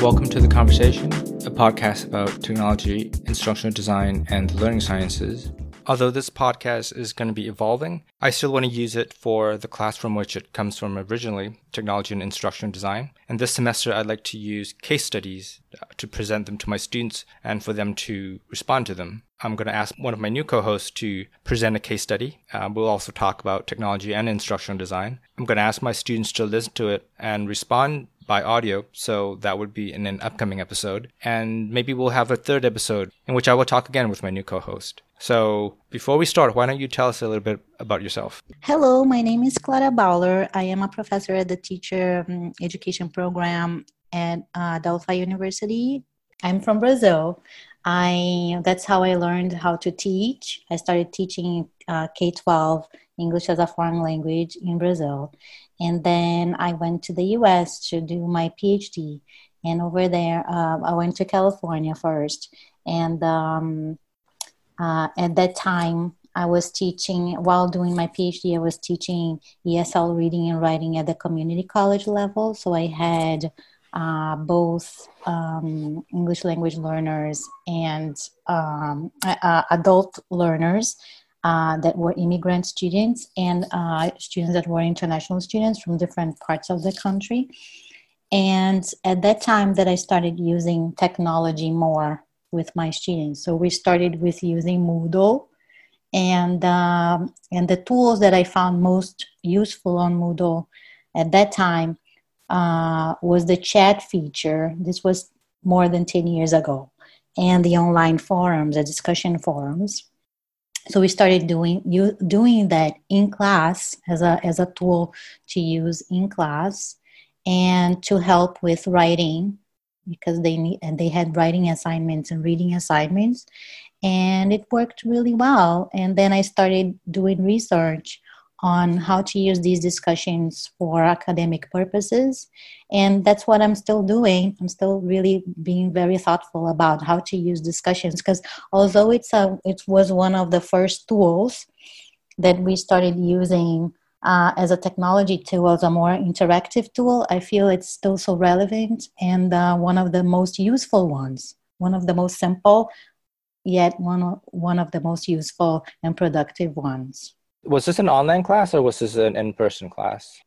Welcome to The Conversation, a podcast about technology, instructional design, and the learning sciences. Although this podcast is going to be evolving, I still want to use it for the class from which it comes from originally, Technology and Instructional Design. And this semester, I'd like to use case studies to present them to my students and for them to respond to them. I'm going to ask one of my new co-hosts to present a case study. We'll also talk about technology and instructional design. I'm going to ask my students to listen to it and respond by audio, so that would be in an upcoming episode. And maybe we'll have a third episode in which I will talk again with my new co-host. So before we start, why don't you tell us a little bit about yourself? Hello, my name is Clara Bauler. I am a professor at the Teacher Education Program at Adelphi University. I'm from Brazil. That's how I learned how to teach. I started teaching K-12 English as a foreign language in Brazil. And then I went to the U.S. to do my PhD. And over there, I went to California first. And at that time, I was teaching, while doing my PhD, I was teaching ESL reading and writing at the community college level. So I had both English language learners and adult learners that were immigrant students and students that were international students from different parts of the country. And at that time that I started using technology more with my students. So we started with using Moodle, and the tools that I found most useful on Moodle at that time was the chat feature. This was more than 10 years ago, and the online forums, the discussion forums. So we started doing that in class as a tool to use in class and to help with writing, because they had writing assignments and reading assignments, and it worked really well. And then I started doing research on how to use these discussions for academic purposes, and that's what I'm still doing. I'm still really being very thoughtful about how to use discussions, because although it was one of the first tools that we started using as a technology tool, as a more interactive tool, I feel it's still so relevant and one of the most useful ones, one of the most simple, yet one of the most useful and productive ones. Was this an online class or was this an in-person class?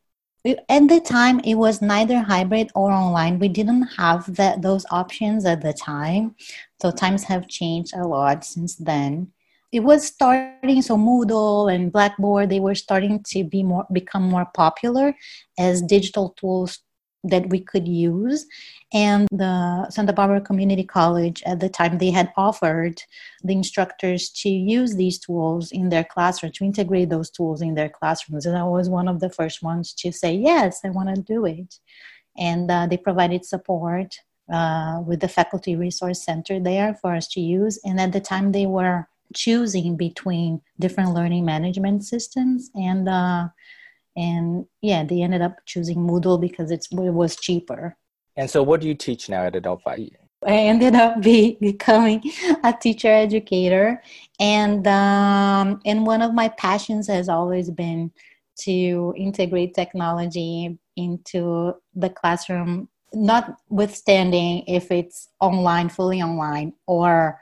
At the time, it was neither hybrid or online. We didn't have those options at the time. So times have changed a lot since then. It was starting, so Moodle and Blackboard, they were starting to become more popular as digital tools that we could use. And the Santa Barbara Community College at the time, they had offered the instructors to use these tools in their classrooms, to integrate those tools in their classrooms. And I was one of the first ones to say, yes, I want to do it. And they provided support with the Faculty Resource Center there for us to use. And at the time they were choosing between different learning management systems and they ended up choosing Moodle because it was cheaper. And so what do you teach now at Adelphi? I ended up becoming a teacher educator. And one of my passions has always been to integrate technology into the classroom, notwithstanding if it's online, fully online, or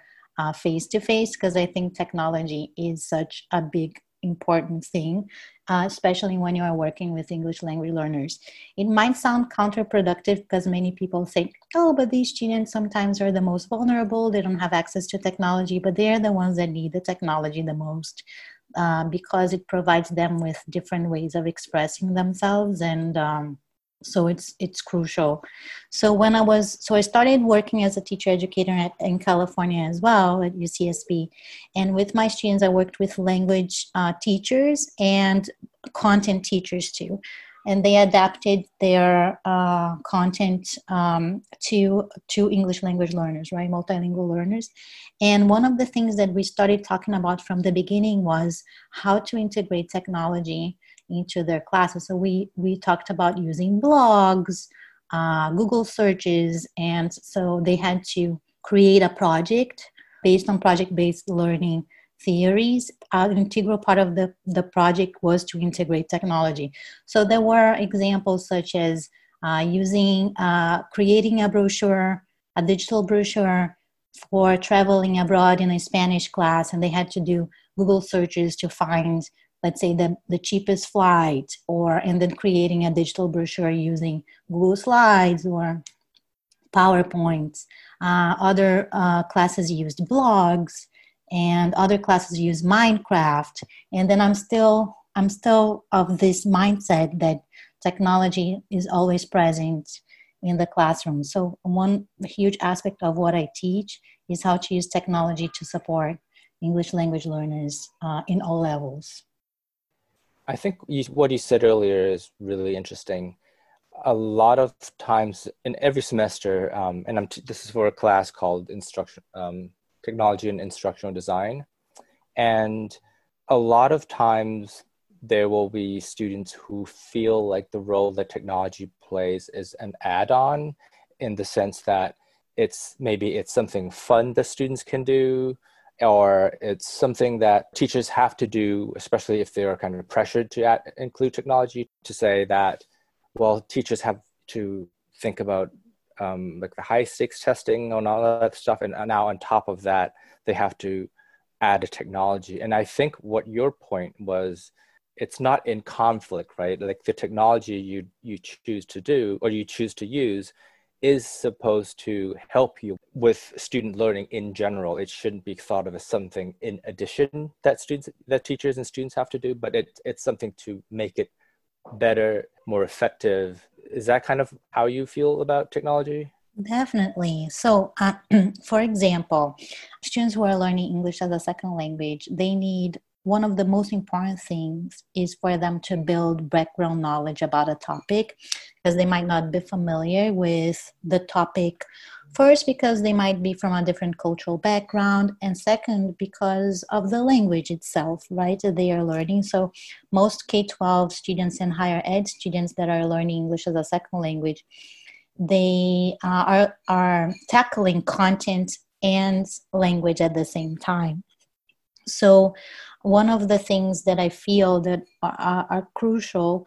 face-to-face, because I think technology is such a big important thing, especially when you are working with English language learners. It might sound counterproductive because many people think, oh, but these students sometimes are the most vulnerable. They don't have access to technology, but they're the ones that need the technology the most because it provides them with different ways of expressing themselves. And so it's crucial. So I started working as a teacher educator in California as well at UCSB. And with my students, I worked with language teachers and content teachers too. And they adapted their content to English language learners, right? Multilingual learners. And one of the things that we started talking about from the beginning was how to integrate technology into their classes. So we talked about using blogs, Google searches, and so they had to create a project based on project-based learning theories. An integral part of the project was to integrate technology. So there were examples such as creating a brochure, a digital brochure for traveling abroad in a Spanish class, and they had to do Google searches to find, let's say, the cheapest flight, and then creating a digital brochure using Google Slides or PowerPoints. Other classes used blogs, and other classes used Minecraft. And then I'm still of this mindset that technology is always present in the classroom. So one huge aspect of what I teach is how to use technology to support English language learners in all levels. I think what you said earlier is really interesting. A lot of times in every semester, and this is for a class called Technology and Instructional Design, and a lot of times there will be students who feel like the role that technology plays is an add-on, in the sense that maybe it's something fun that students can do, or it's something that teachers have to do, especially if they are kind of pressured to include technology, to say that, well, teachers have to think about like the high stakes testing and all that stuff. And now on top of that, they have to add a technology. And I think what your point was, it's not in conflict, right? Like the technology you choose to do or you choose to use is supposed to help you with student learning in general. It shouldn't be thought of as something in addition that teachers and students have to do, but it's something to make it better, more effective. Is that kind of how you feel about technology? Definitely. So, for example, students who are learning English as a second language, they need one of the most important things is for them to build background knowledge about a topic, because they might not be familiar with the topic. First, because they might be from a different cultural background, and second, because of the language itself, right, that they are learning. So most K-12 students and higher ed students that are learning English as a second language, they are tackling content and language at the same time. So one of the things that I feel that are crucial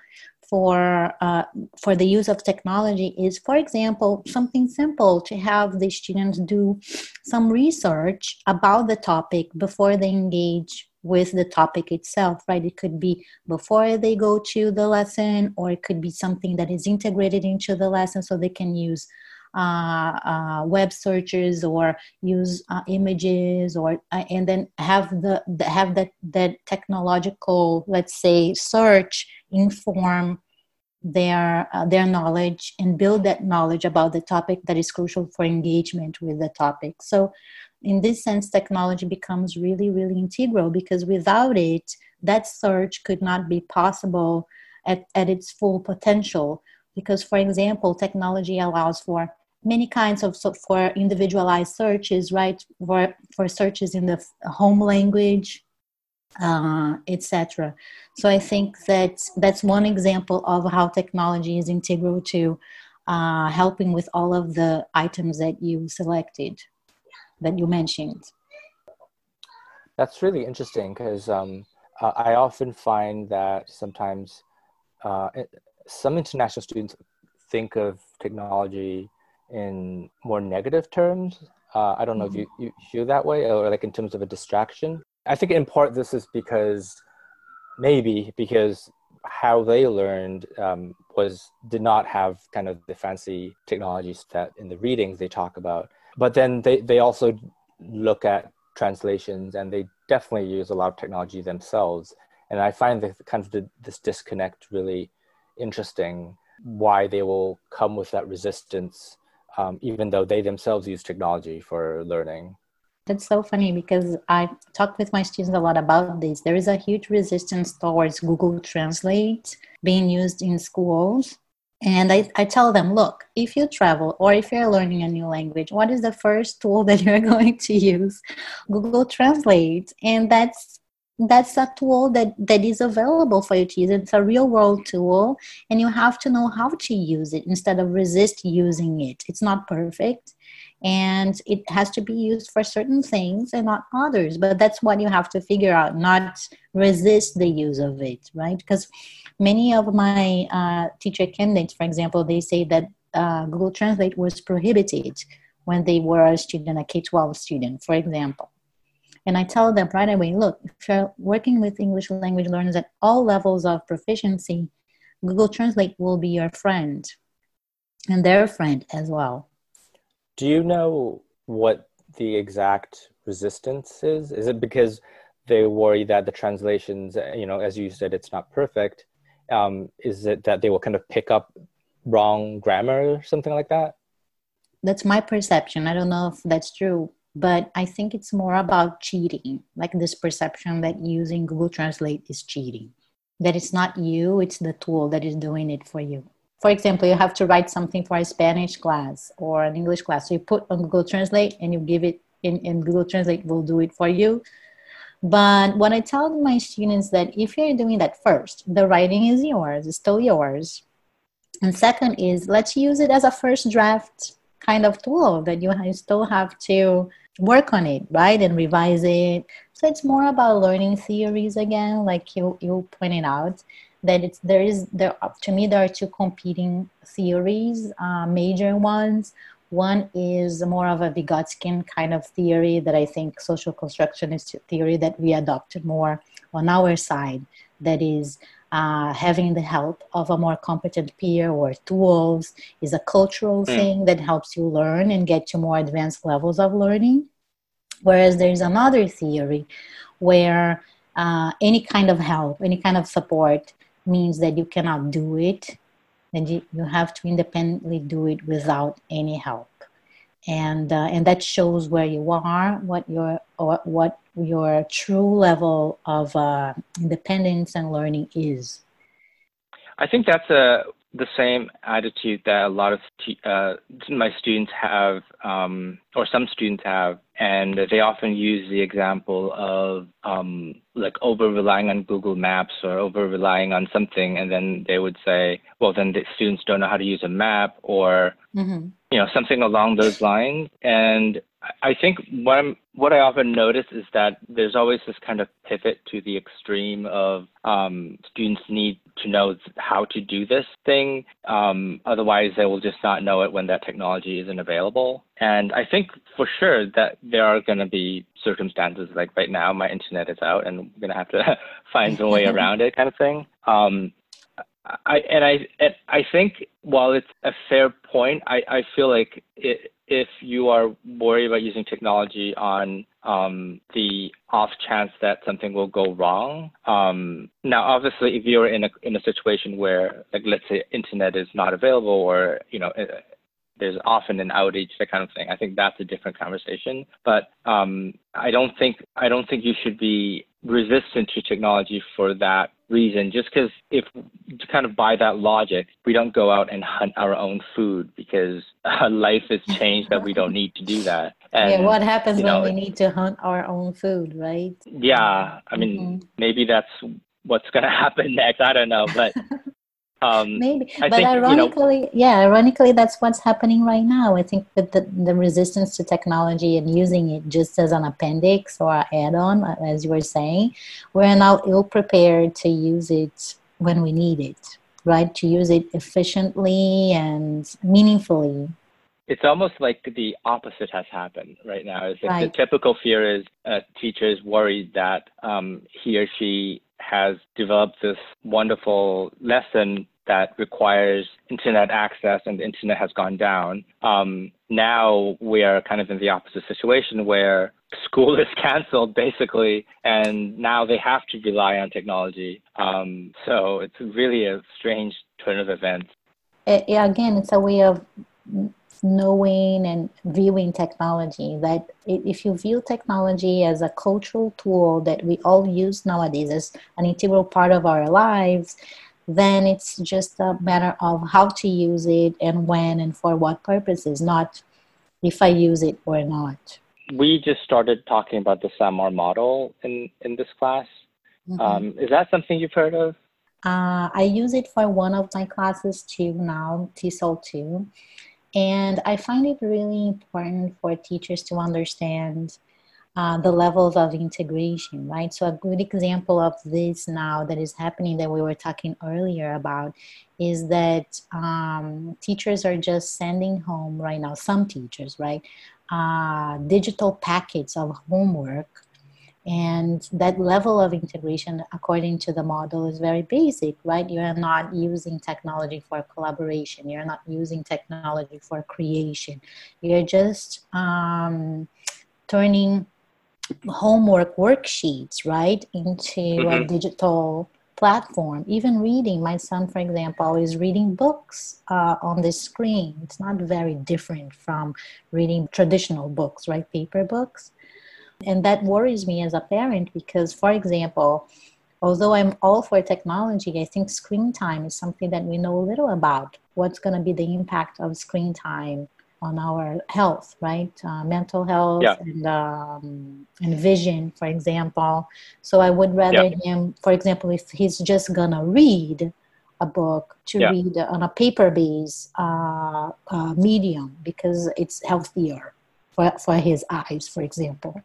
for the use of technology is, for example, something simple to have the students do some research about the topic before they engage with the topic itself, right? It could be before they go to the lesson, or it could be something that is integrated into the lesson, so they can use web searches or use images, or and then have the technological, let's say, search inform their knowledge and build that knowledge about the topic that is crucial for engagement with the topic. So in this sense, technology becomes really, really integral, because without it, that search could not be possible at its full potential. Because, for example, technology allows for many kinds of for individualized searches, right? For searches in the home language, etc. So I think that's one example of how technology is integral to helping with all of the items that you selected, that you mentioned. That's really interesting, because I often find that sometimes some international students think of technology in more negative terms. I don't know if you feel that way, or like in terms of a distraction. I think in part this is because how they learned did not have kind of the fancy technologies that in the readings they talk about. But then they also look at translations, and they definitely use a lot of technology themselves. And I find that kind of this disconnect really interesting, why they will come with that resistance, even though they themselves use technology for learning. That's so funny, because I talk with my students a lot about this. There is a huge resistance towards Google Translate being used in schools. And I tell them, look, if you travel or if you're learning a new language, what is the first tool that you're going to use? Google Translate. And that's a tool that is available for you to use. It's a real world tool, and you have to know how to use it instead of resist using it. It's not perfect. and it has to be used for certain things and not others. But that's what you have to figure out, not resist the use of it, right? Because many of my teacher candidates, for example, they say that Google Translate was prohibited when they were a student, a K-12 student, for example. And I tell them right away, look, if you're working with English language learners at all levels of proficiency, Google Translate will be your friend and their friend as well. Do you know what the exact resistance is? Is it because they worry that the translations, you know, as you said, it's not perfect? Is it that they will kind of pick up wrong grammar or something like that? That's my perception. I don't know if that's true, but I think it's more about cheating, like this perception that using Google Translate is cheating, that it's not you, it's the tool that is doing it for you. For example, you have to write something for a Spanish class or an English class. So you put on Google Translate and you give it in Google Translate will do it for you. But what I tell my students that if you're doing that, first, the writing is yours, it's still yours. And second is, let's use it as a first draft kind of tool that you still have to work on it, right? And revise it. So it's more about learning theories again, like you pointed out. That it's, to me, there are two competing theories, major ones. One is more of a Vygotskian kind of theory that I think social constructionist theory that we adopted more on our side. That is having the help of a more competent peer or tools is a cultural thing that helps you learn and get to more advanced levels of learning. Whereas there's another theory where any kind of help, any kind of support means that you cannot do it, and you have to independently do it without any help, and that shows where you are, what your true level of independence and learning is. I think that's the same attitude that a lot of my students have, or some students have, and they often use the example of like over-relying on Google Maps or over-relying on something, and then they would say, well, then the students don't know how to use a map or, you know, something along those lines. And I think what I often notice is that there's always this kind of pivot to the extreme of students need to know how to do this thing. Otherwise, they will just not know it when that technology isn't available. And I think for sure that there are going to be circumstances like right now, my internet is out and I'm going to have to find some way around it kind of thing. I think while it's a fair point, I feel like if you are worried about using technology on the off chance that something will go wrong. Now, obviously, if you're in a situation where, like, let's say internet is not available or, you know, there's often an outage, that kind of thing. I think that's a different conversation. But I don't think you should be resistant to technology for that reason. Just because if to kind of by that logic, we don't go out and hunt our own food because life has changed that we don't need to do that. And, yeah, what happens when we need to hunt our own food, right? Yeah, I mean, maybe that's what's going to happen next. I don't know, but. Maybe, ironically, that's what's happening right now. I think that the resistance to technology and using it just as an appendix or an add-on, as you were saying, we're now ill-prepared to use it when we need it, right? To use it efficiently and meaningfully. It's almost like the opposite has happened right now. It's like the typical fear is a teacher is worried that he or she has developed this wonderful lesson that requires internet access, and the internet has gone down. Now we are kind of in the opposite situation where school is canceled basically, and now they have to rely on technology. So it's really a strange turn of events. Again, it's a way of knowing and viewing technology, that if you view technology as a cultural tool that we all use nowadays as an integral part of our lives, then it's just a matter of how to use it and when and for what purposes, not if I use it or not. We just started talking about the SAMR model in this class. Is that something you've heard of? I use it for one of my classes too now, TESOL 2. And I find it really important for teachers to understand the levels of integration, right? So a good example of this now that is happening that we were talking earlier about is that teachers are just sending home right now, some teachers, right, digital packets of homework. And that level of integration, according to the model, is very basic, right? You are not using technology for collaboration. You're not using technology for creation. You're just turning homework worksheets, right, into a digital platform. Even reading, my son, for example, is reading books on the screen. It's not very different from reading traditional books, right, paper books. And that worries me as a parent because, for example, although I'm all for technology, I think screen time is something that we know little about. What's going to be the impact of screen time on our health, right? Mental health and vision, for example. So I would rather him, for example, if he's just going to read a book, to read on a paper-based medium because it's healthier. For his eyes, for example.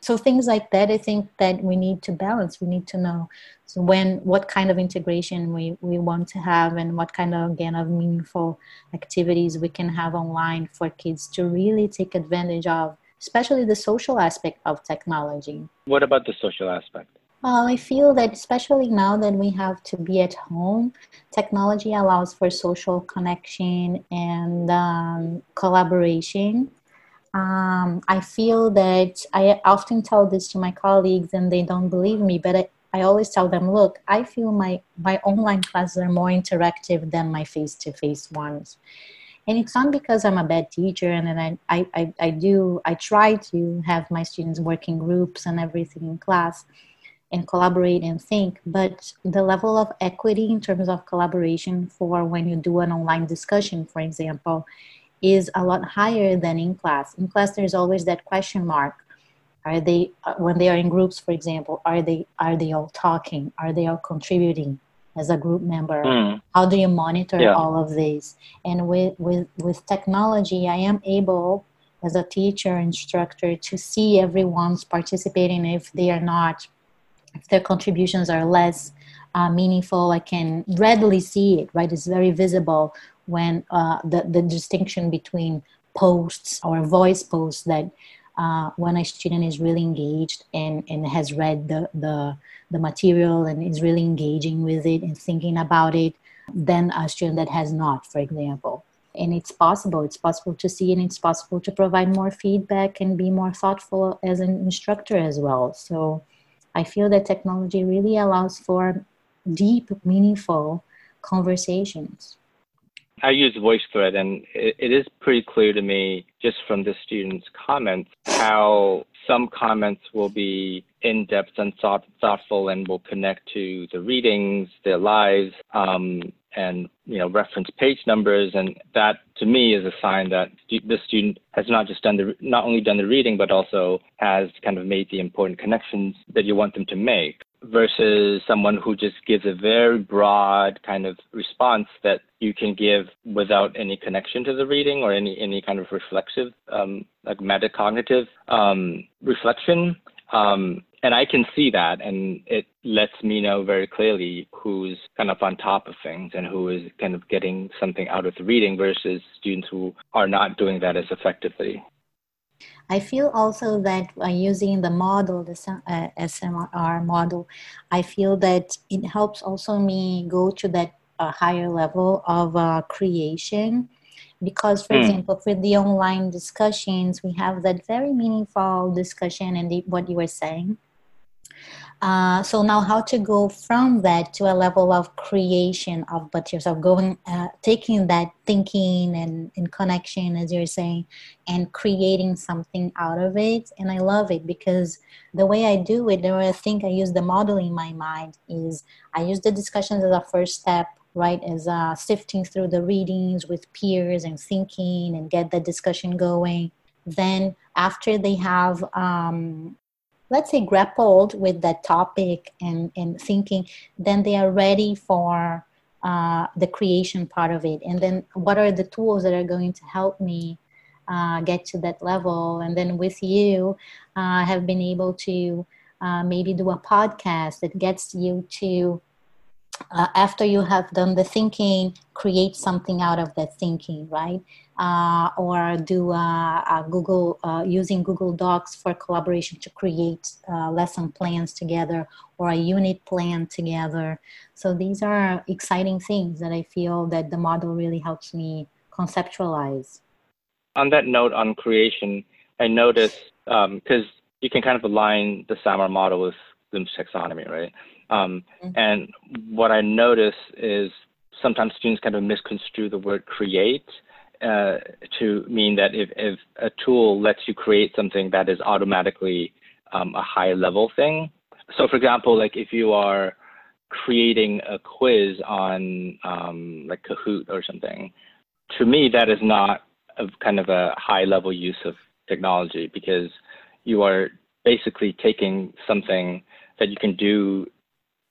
So things like that, I think that we need to balance. We need to know what kind of integration we want to have and what kind of, again, of meaningful activities we can have online for kids to really take advantage of, especially the social aspect of technology. What about the social aspect? Well, I feel that especially now that we have to be at home, technology allows for social connection and collaboration. I feel that I often tell this to my colleagues and they don't believe me, but I always tell them, look, I feel my online classes are more interactive than my face-to-face ones. And it's not because I'm a bad teacher and then I try to have my students work in groups and everything in class and collaborate and think, but the level of equity in terms of collaboration for when you do an online discussion, for example, is a lot higher than in class. In class, there's always that question mark. Are they, when they are in groups, for example, are they all talking? Are they all contributing as a group member? How do you monitor all of this? And with technology, I am able, as a teacher, instructor, to see everyone's participating. If they are not, if their contributions are less meaningful, I can readily see it, right? It's very visible when the distinction between posts or voice posts that when a student is really engaged and has read the material and is really engaging with it and thinking about it, than a student that has not, for example. And it's possible to see and it's possible to provide more feedback and be more thoughtful as an instructor as well. So I feel that technology really allows for deep, meaningful conversations. I use VoiceThread, and it is pretty clear to me, just from the students' comments, how some comments will be in-depth and thoughtful and will connect to the readings, their lives, and reference page numbers. And that, to me, is a sign that the student has not only done the reading, but also has kind of made the important connections that you want them to make, versus someone who just gives a very broad kind of response that you can give without any connection to the reading or any kind of reflexive, like metacognitive reflection. And I can see that, and it lets me know very clearly who's kind of on top of things and who is kind of getting something out of the reading versus students who are not doing that as effectively. I feel also that by using the model, the SAMR model, I feel that it helps also me go to that higher level of creation. Because, for example, for the online discussions, we have that very meaningful discussion and what you were saying. So now how to go from that to a level of creation of materials, of going, taking that thinking and connection, as you're saying, and creating something out of it. And I love it because the way I do it, the way I think I use the model in my mind is I use the discussions as a first step, right, as sifting through the readings with peers and thinking and get the discussion going. Then after they have, let's say, grappled with that topic and thinking, then they are ready for the creation part of it. And then what are the tools that are going to help me get to that level? And then with you, I have been able to maybe do a podcast that gets you to, after you have done the thinking, create something out of that thinking, right? Or do Google, using Google Docs for collaboration to create lesson plans together or a unit plan together. So these are exciting things that I feel that the model really helps me conceptualize. On that note on creation, I noticed, because you can kind of align the SAMR model with Bloom's taxonomy, right? And what I notice is sometimes students kind of misconstrue the word create to mean that if a tool lets you create something, that is automatically a high level thing. So for example, like if you are creating a quiz on like Kahoot or something, to me, that is not a kind of a high level use of technology, because you are basically taking something that you can do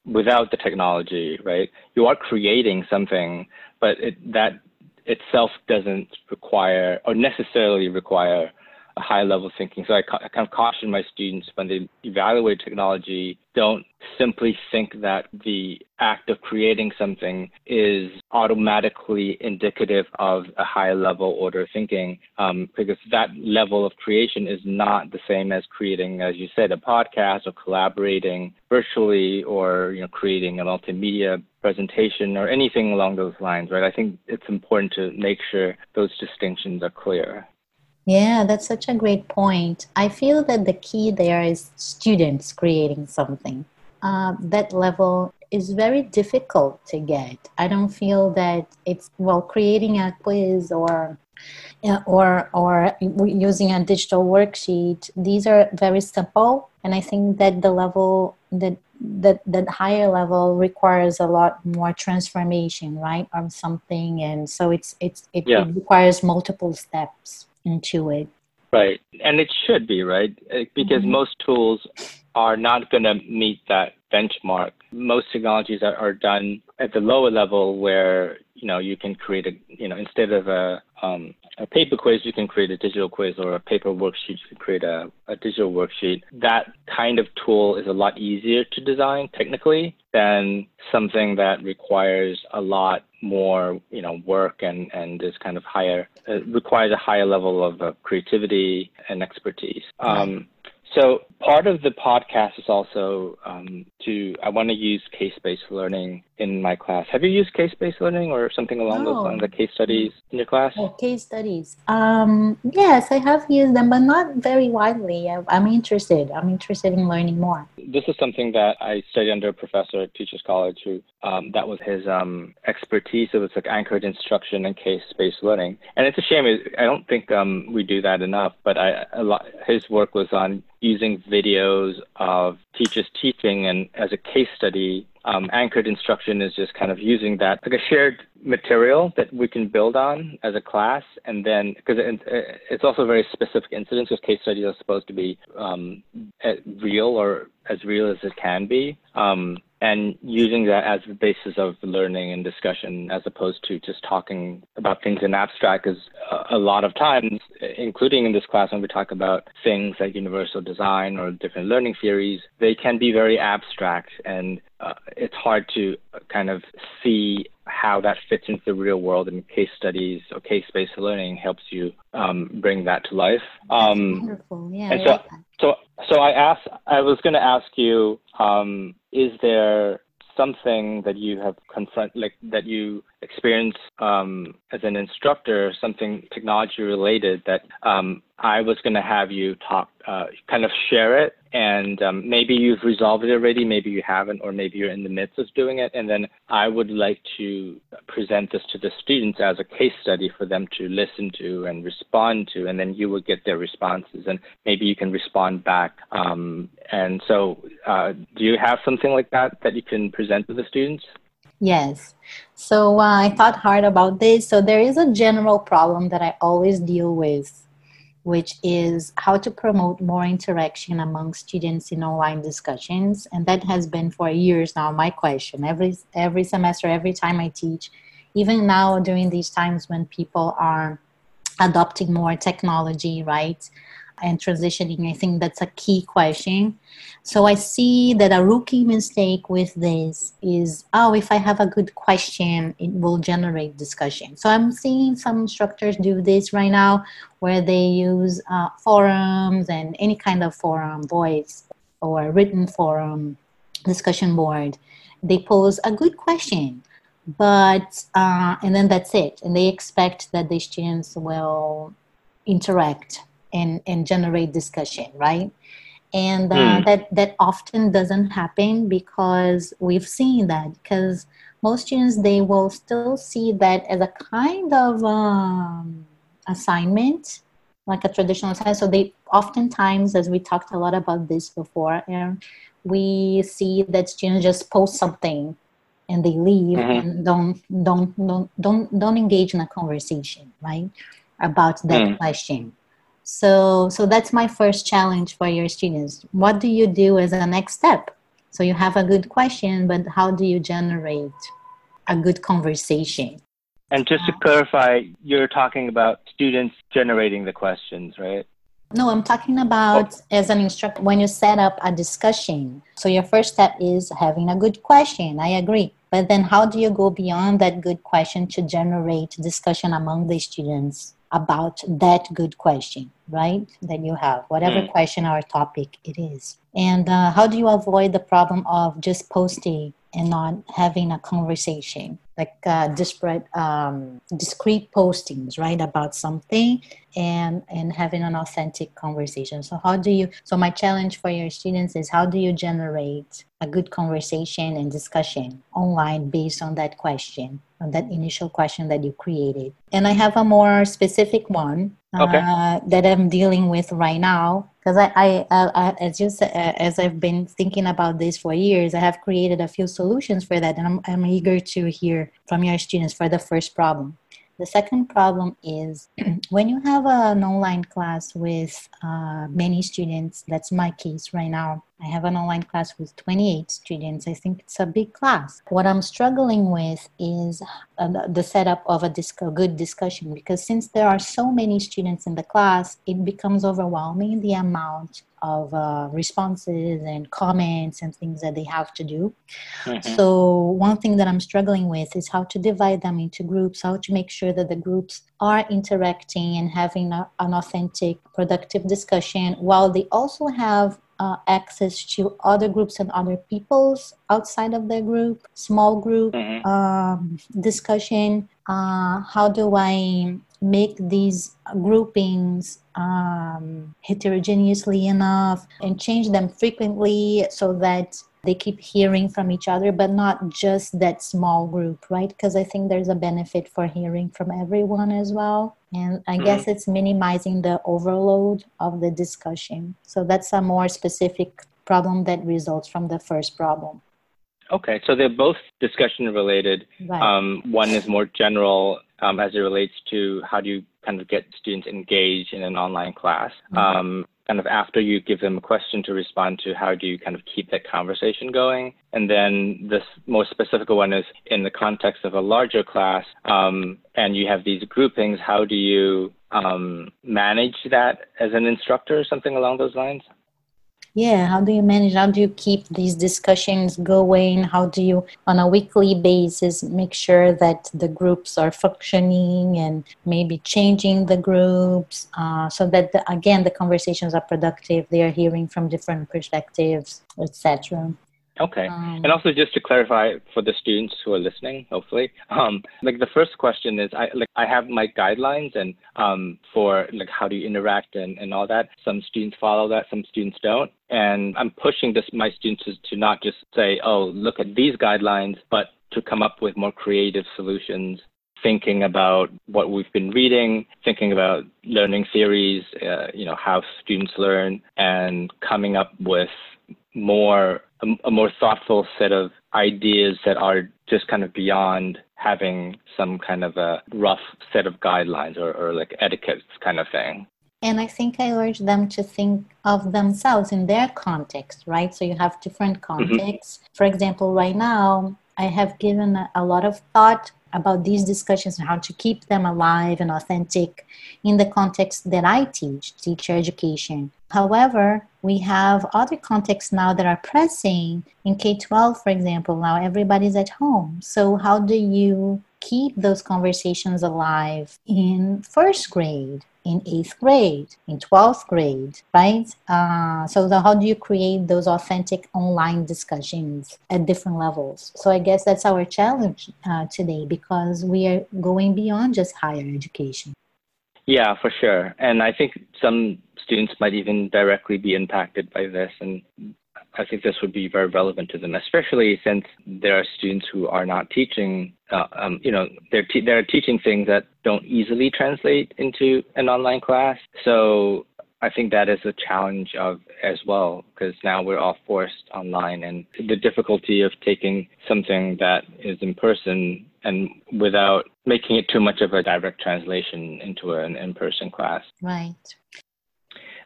without the technology, right? You are creating something, but that itself doesn't require or necessarily require a high level thinking. So I kind of caution my students when they evaluate technology, don't simply think that the act of creating something is automatically indicative of a high level order thinking, because that level of creation is not the same as creating, as you said, a podcast or collaborating virtually or, you know, creating a multimedia presentation or anything along those lines, right? I think it's important to make sure those distinctions are clear. Yeah, that's such a great point. I feel that the key there is students creating something. That level is very difficult to get. I don't feel that it's, well, creating a quiz or using a digital worksheet, these are very simple. And I think that the level, that higher level requires a lot more transformation, right, of something. And so it requires multiple steps into it. Right. And it should be, right? Because most tools are not going to meet that benchmark. Most technologies are done at the lower level where, you know, you can create a, you know, instead of a paper quiz, you can create a digital quiz, or a paper worksheet, you can create a digital worksheet. That kind of tool is a lot easier to design technically than something that requires a lot more, you know, work and is kind of higher, requires a higher level of creativity and expertise. So part of the podcast is also I want to use case-based learning in my class. Have you used case-based learning or something along those lines, like case studies in your class? Oh, case studies. Yes, I have used them, but not very widely. I'm interested in learning more. This is something that I studied under a professor at Teachers College who, that was his expertise. It was like anchored instruction and case-based learning. And it's a shame. I don't think we do that enough, but his work was on using videos of teachers teaching and as a case study. Anchored instruction is just kind of using that, like a shared material that we can build on as a class. And then, because it's also very specific incidents, because case studies are supposed to be real or as real as it can be. And using that as the basis of learning and discussion, as opposed to just talking about things in abstract, is a lot of times, including in this class, when we talk about things like universal design or different learning theories, they can be very abstract, and it's hard to kind of see how that fits into the real world, and case studies or case-based learning helps you bring that to life. Wonderful. Yeah. And I was going to ask you, is there something that you have that you experience as an instructor, something technology related that I was going to have you talk, kind of share it, and maybe you've resolved it already, maybe you haven't, or maybe you're in the midst of doing it, and then I would like to present this to the students as a case study for them to listen to and respond to, and then you will get their responses, and maybe you can respond back. And so do you have something like that you can present to the students? Yes. So I thought hard about this. So there is a general problem that I always deal with which is how to promote more interaction among students in online discussions. And that has been for years now my question. Every semester, every time I teach, even now during these times when people are adopting more technology, right? And transitioning, I think that's a key question. So I see that a rookie mistake with this is, oh, if I have a good question, it will generate discussion. So I'm seeing some instructors do this right now, where they use forums and any kind of forum, voice or written forum, discussion board. They pose a good question, but, and then that's it. And they expect that the students will interact and generate discussion, right? And that often doesn't happen, because we've seen that, because most students, they will still see that as a kind of assignment, like a traditional test. So they oftentimes, as we talked a lot about this before, we see that students just post something and they leave and don't engage in a conversation, right, about that question. So that's my first challenge for your students. What do you do as a next step? So you have a good question, but how do you generate a good conversation? And just to clarify, you're talking about students generating the questions, right? No, I'm talking about as an instructor, when you set up a discussion. So your first step is having a good question. I agree. But then how do you go beyond that good question to generate discussion among the students about that good question, right? That you have, whatever question or topic it is. And how do you avoid the problem of just posting and not having a conversation, like discrete postings, right, about something, and having an authentic conversation? So how do you, so my challenge for your students is, how do you generate a good conversation and discussion online based on that question, on that initial question that you created? And I have a more specific one that I'm dealing with right now, because I as I've been thinking about this for years, I have created a few solutions for that, and I'm eager to hear from your students for the first problem. The second problem is when you have an online class with many students, that's my case right now. I have an online class with 28 students. I think it's a big class. What I'm struggling with is the setup of a good discussion, because since there are so many students in the class, it becomes overwhelming, the amount of responses and comments and things that they have to do. So one thing that I'm struggling with is how to divide them into groups, how to make sure that the groups are interacting and having an authentic, productive discussion, while they also have access to other groups and other people's outside of their group, small group discussion. How do I make these groupings heterogeneously enough and change them frequently so that they keep hearing from each other, but not just that small group, right? Because I think there's a benefit for hearing from everyone as well. And I guess it's minimizing the overload of the discussion. So that's a more specific problem that results from the first problem. Okay, so they're both discussion related. Right. One is more general as it relates to how do you kind of get students engaged in an online class. Kind of after you give them a question to respond to, how do you kind of keep that conversation going? And then this more specific one is in the context of a larger class, and you have these groupings, how do you manage that as an instructor or something along those lines? Yeah, how do you manage, how do you keep these discussions going? How do you, on a weekly basis, make sure that the groups are functioning and maybe changing the groups so that, again, the conversations are productive, they are hearing from different perspectives, etc. Okay. And also just to clarify for the students who are listening, hopefully, like the first question is I have my guidelines and for like how do you interact and all that. Some students follow that, some students don't. And I'm pushing this, my students to not just say, oh, look at these guidelines, but to come up with more creative solutions, thinking about what we've been reading, thinking about learning theories, how students learn, and coming up with a more thoughtful set of ideas that are just kind of beyond having some kind of a rough set of guidelines or like etiquette kind of thing. And I think I urge them to think of themselves in their context, right? So you have different contexts. Mm-hmm. For example, right now, I have given a lot of thought about these discussions and how to keep them alive and authentic in the context that I teach, teacher education. However, we have other contexts now that are pressing. In K-12, for example, now everybody's at home. So how do you keep those conversations alive in first grade, in 8th grade, in 12th grade, right? How do you create those authentic online discussions at different levels? So I guess that's our challenge today, because we are going beyond just higher education. Yeah, for sure. And I think some students might even directly be impacted by this. And I think this would be very relevant to them, especially since there are students who are not teaching, they're teaching things that don't easily translate into an online class. So I think that is a challenge as well, because now we're all forced online, and the difficulty of taking something that is in person and without making it too much of a direct translation into an in-person class. Right.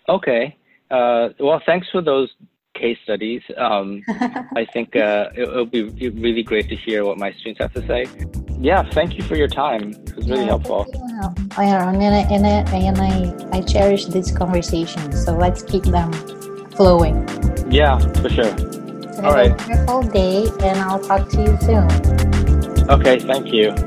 Okay. Well, thanks for those case studies. I think it'll be really great to hear what my students have to say. Yeah, thank you for your time. It was really helpful. Yeah, and I cherish these conversations, so let's keep them flowing. Yeah, for sure. So all right. Have a wonderful day, and I'll talk to you soon. Okay, thank you.